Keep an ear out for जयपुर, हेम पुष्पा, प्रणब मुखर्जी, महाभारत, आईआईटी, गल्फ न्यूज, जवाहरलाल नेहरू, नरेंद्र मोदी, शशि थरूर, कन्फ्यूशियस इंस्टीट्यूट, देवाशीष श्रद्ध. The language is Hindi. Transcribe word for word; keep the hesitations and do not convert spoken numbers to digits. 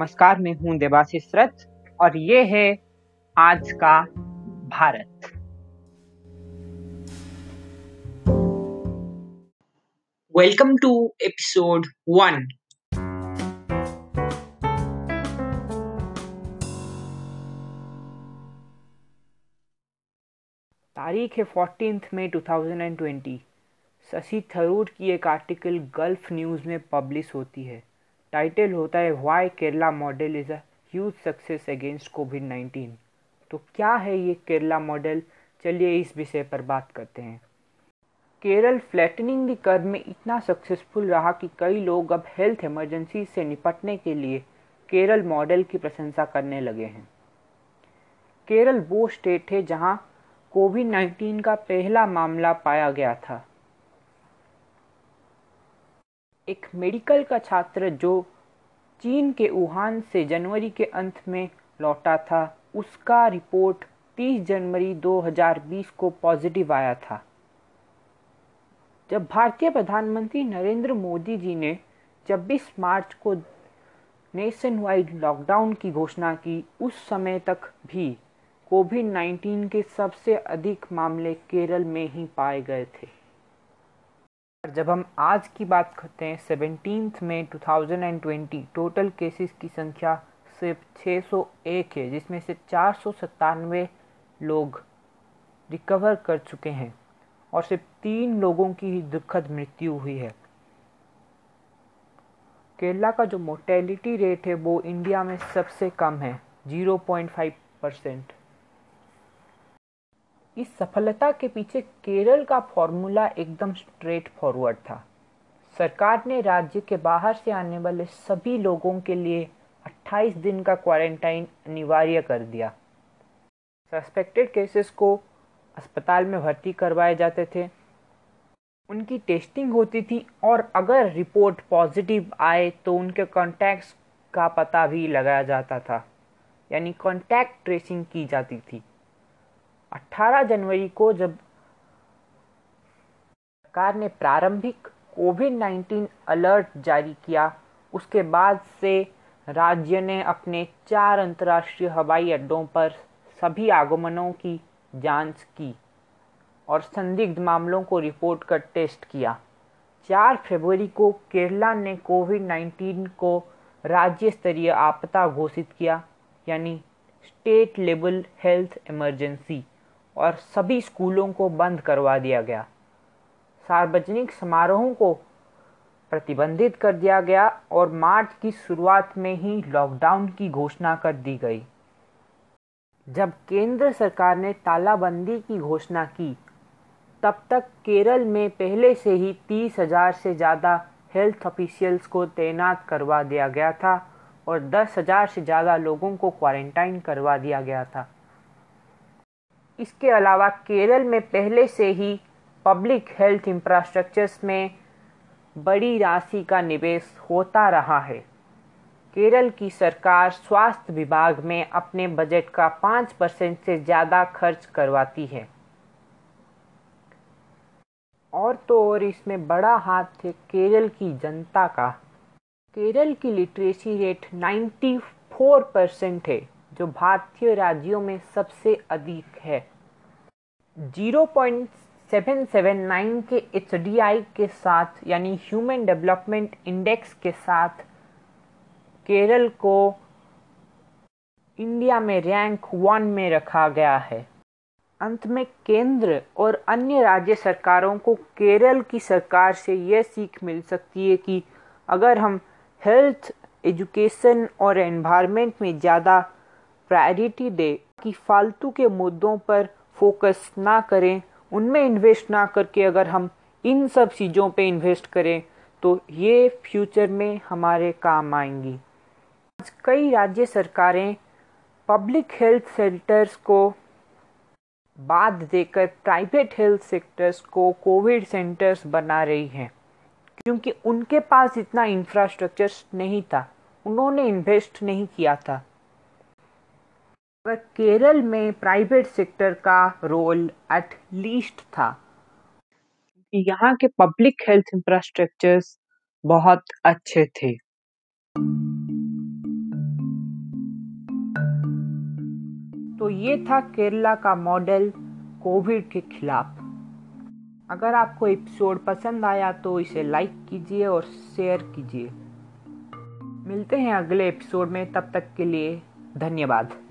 नमस्कार, मैं हूं देवाशीष श्रद्ध और ये है आज का Bharat. Welcome to episode one. तारीख है fourteenth May two thousand twenty. शशि थरूर की एक आर्टिकल गल्फ न्यूज में पब्लिश होती है। टाइटल होता है why Kerala model is a huge success against Covid nineteen. तो क्या है ये केरला मॉडल, चलिए इस विषय पर बात करते हैं। केरल फ्लैटनिंग द कर्व में इतना सक्सेसफुल रहा कि कई लोग अब हेल्थ इमरजेंसी से निपटने के लिए केरल मॉडल की प्रशंसा करने लगे हैं। केरल वो स्टेट है जहां कोविड नाइन्टीन का पहला मामला पाया गया था। एक मेडिकल का छात्र जो चीन के वुहान से जनवरी के अंत में लौटा था, उसका रिपोर्ट तीस जनवरी दो हज़ार बीस को पॉजिटिव आया था। जब भारतीय प्रधानमंत्री नरेंद्र मोदी जी ने छब्बीस मार्च को नेशन वाइड लॉकडाउन की घोषणा की, उस समय तक भी कोविड नाइन्टीन के सबसे अधिक मामले केरल में ही पाए गए थे। जब हम आज की बात करते हैं सेवनटीन्थ मई two thousand twenty, total cases की संख्या सिर्फ छह सौ एक है, जिसमें से चार सौ सत्तानवे लोग रिकवर कर चुके हैं और सिर्फ तीन लोगों की ही दुखद मृत्यु हुई है। केरला का जो मोर्टेलिटी रेट है वो इंडिया में सबसे कम है, जीरो पॉइंट फाइव परसेंट। इस सफलता के पीछे केरल का फॉर्मूला एकदम स्ट्रेट फॉरवर्ड था। सरकार ने राज्य के बाहर से आने वाले सभी लोगों के लिए अट्ठाईस दिन का क्वारंटाइन अनिवार्य कर दिया। सस्पेक्टेड केसेस को अस्पताल में भर्ती करवाए जाते थे, उनकी टेस्टिंग होती थी और अगर रिपोर्ट पॉजिटिव आए तो उनके कॉन्टैक्ट्स का पता भी लगाया जाता था, यानी कॉन्टैक्ट ट्रेसिंग की जाती थी। अठारह जनवरी को जब सरकार ने प्रारंभिक कोविड नाइन्टीन अलर्ट जारी किया, उसके बाद से राज्य ने अपने चार अंतर्राष्ट्रीय हवाई अड्डों पर सभी आगमनों की जांच की और संदिग्ध मामलों को रिपोर्ट कर टेस्ट किया। चार फरवरी को केरला ने कोविड नाइन्टीन को राज्य स्तरीय आपदा घोषित किया, यानी स्टेट लेवल हेल्थ इमरजेंसी, और सभी स्कूलों को बंद करवा दिया गया। सार्वजनिक समारोहों को प्रतिबंधित कर दिया गया और मार्च की शुरुआत में ही लॉकडाउन की घोषणा कर दी गई। जब केंद्र सरकार ने तालाबंदी की घोषणा की, तब तक केरल में पहले से ही तीस हजार से ज़्यादा हेल्थ ऑफिशियल्स को तैनात करवा दिया गया था और दस हजार से ज़्यादा लोगों को क्वारंटाइन करवा दिया गया था। इसके अलावा केरल में पहले से ही पब्लिक हेल्थ इंफ्रास्ट्रक्चर्स में बड़ी राशि का निवेश होता रहा है। केरल की सरकार स्वास्थ्य विभाग में अपने बजट का पाँच परसेंट से ज़्यादा खर्च करवाती है। और तो और इसमें बड़ा हाथ है केरल की जनता का। केरल की लिटरेसी रेट चौरानवे परसेंट है, जो भारतीय राज्यों में सबसे अधिक है। Zero point seven seven nine के एच डी आई के साथ, यानी ह्यूमन डेवलपमेंट इंडेक्स के साथ, केरल को इंडिया में रैंक वन में रखा गया है। अंत में केंद्र और अन्य राज्य सरकारों को केरल की सरकार से यह सीख मिल सकती है कि अगर हम हेल्थ, एजुकेशन और एनवायरनमेंट में ज़्यादा प्रायोरिटी दे, कि फालतू के मुद्दों पर फोकस ना करें, उनमें इन्वेस्ट ना करके अगर हम इन सब चीज़ों पे इन्वेस्ट करें तो ये फ्यूचर में हमारे काम आएंगी। आज कई राज्य सरकारें पब्लिक हेल्थ सेंटर्स को बाद देकर प्राइवेट हेल्थ सेक्टर्स को कोविड सेंटर्स बना रही हैं, क्योंकि उनके पास इतना इंफ्रास्ट्रक्चर नहीं था, उन्होंने इन्वेस्ट नहीं किया था। पर केरल में प्राइवेट सेक्टर का रोल एट लीस्ट था। यहाँ के पब्लिक हेल्थ इंफ्रास्ट्रक्चर्स बहुत अच्छे थे। तो ये था केरला का मॉडल कोविड के खिलाफ। अगर आपको एपिसोड पसंद आया तो इसे लाइक कीजिए और शेयर कीजिए। मिलते हैं अगले एपिसोड में, तब तक के लिए धन्यवाद।